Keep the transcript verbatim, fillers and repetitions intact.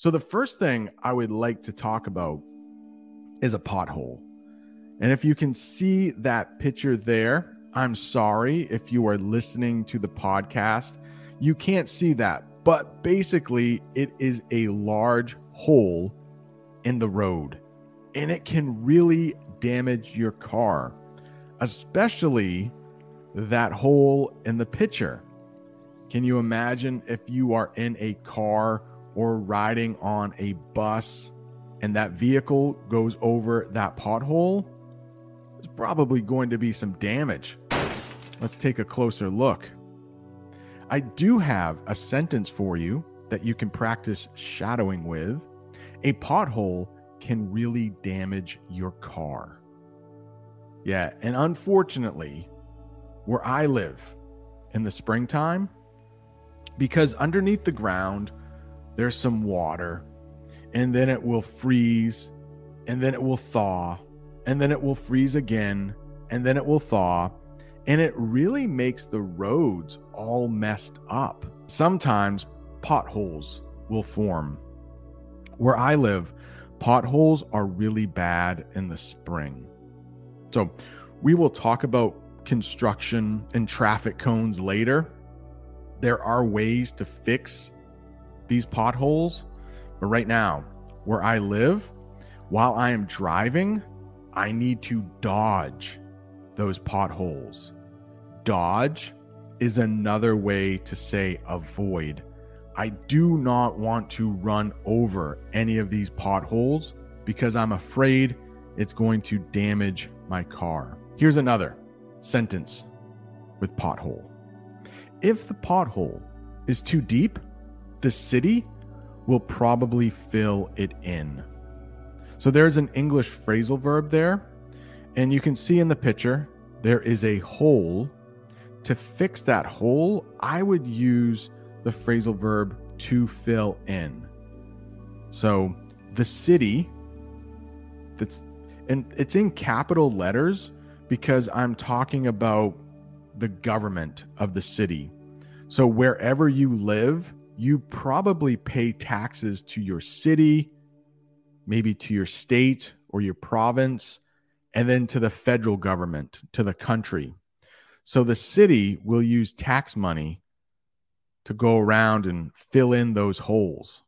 So the first thing I would like to talk about is a pothole. And if you can see that picture there, I'm sorry if you are listening to the podcast, you can't see that. But basically, it is a large hole in the road, and it can really damage your car, especially that hole in the picture. Can you imagine if you are in a car or riding on a bus and that vehicle goes over that pothole? There's probably going to be some damage. Let's take a closer look. I do have a sentence for you that you can practice shadowing with. A pothole can really damage your car. Yeah, and unfortunately, where I live in the springtime, because underneath the ground, there's some water, and then it will freeze, and then it will thaw, and then it will freeze again, and then it will thaw. And it really makes the roads all messed up. Sometimes potholes will form. Where I live, potholes are really bad in the spring. So we will talk about construction and traffic cones later. There are ways to fix these potholes. But right now, where I live, while I am driving, I need to dodge those potholes. Dodge is another way to say avoid. I do not want to run over any of these potholes because I'm afraid it's going to damage my car. Here's another sentence with pothole. If the pothole is too deep, the city will probably fill it in. So there's an English phrasal verb there, and you can see in the picture, there is a hole. To fix that hole, I would use the phrasal verb to fill in. So the city, that's, and it's in capital letters because I'm talking about the government of the city. So wherever you live, you probably pay taxes to your city, maybe to your state or your province, and then to the federal government, to the country. So the city will use tax money to go around and fill in those holes.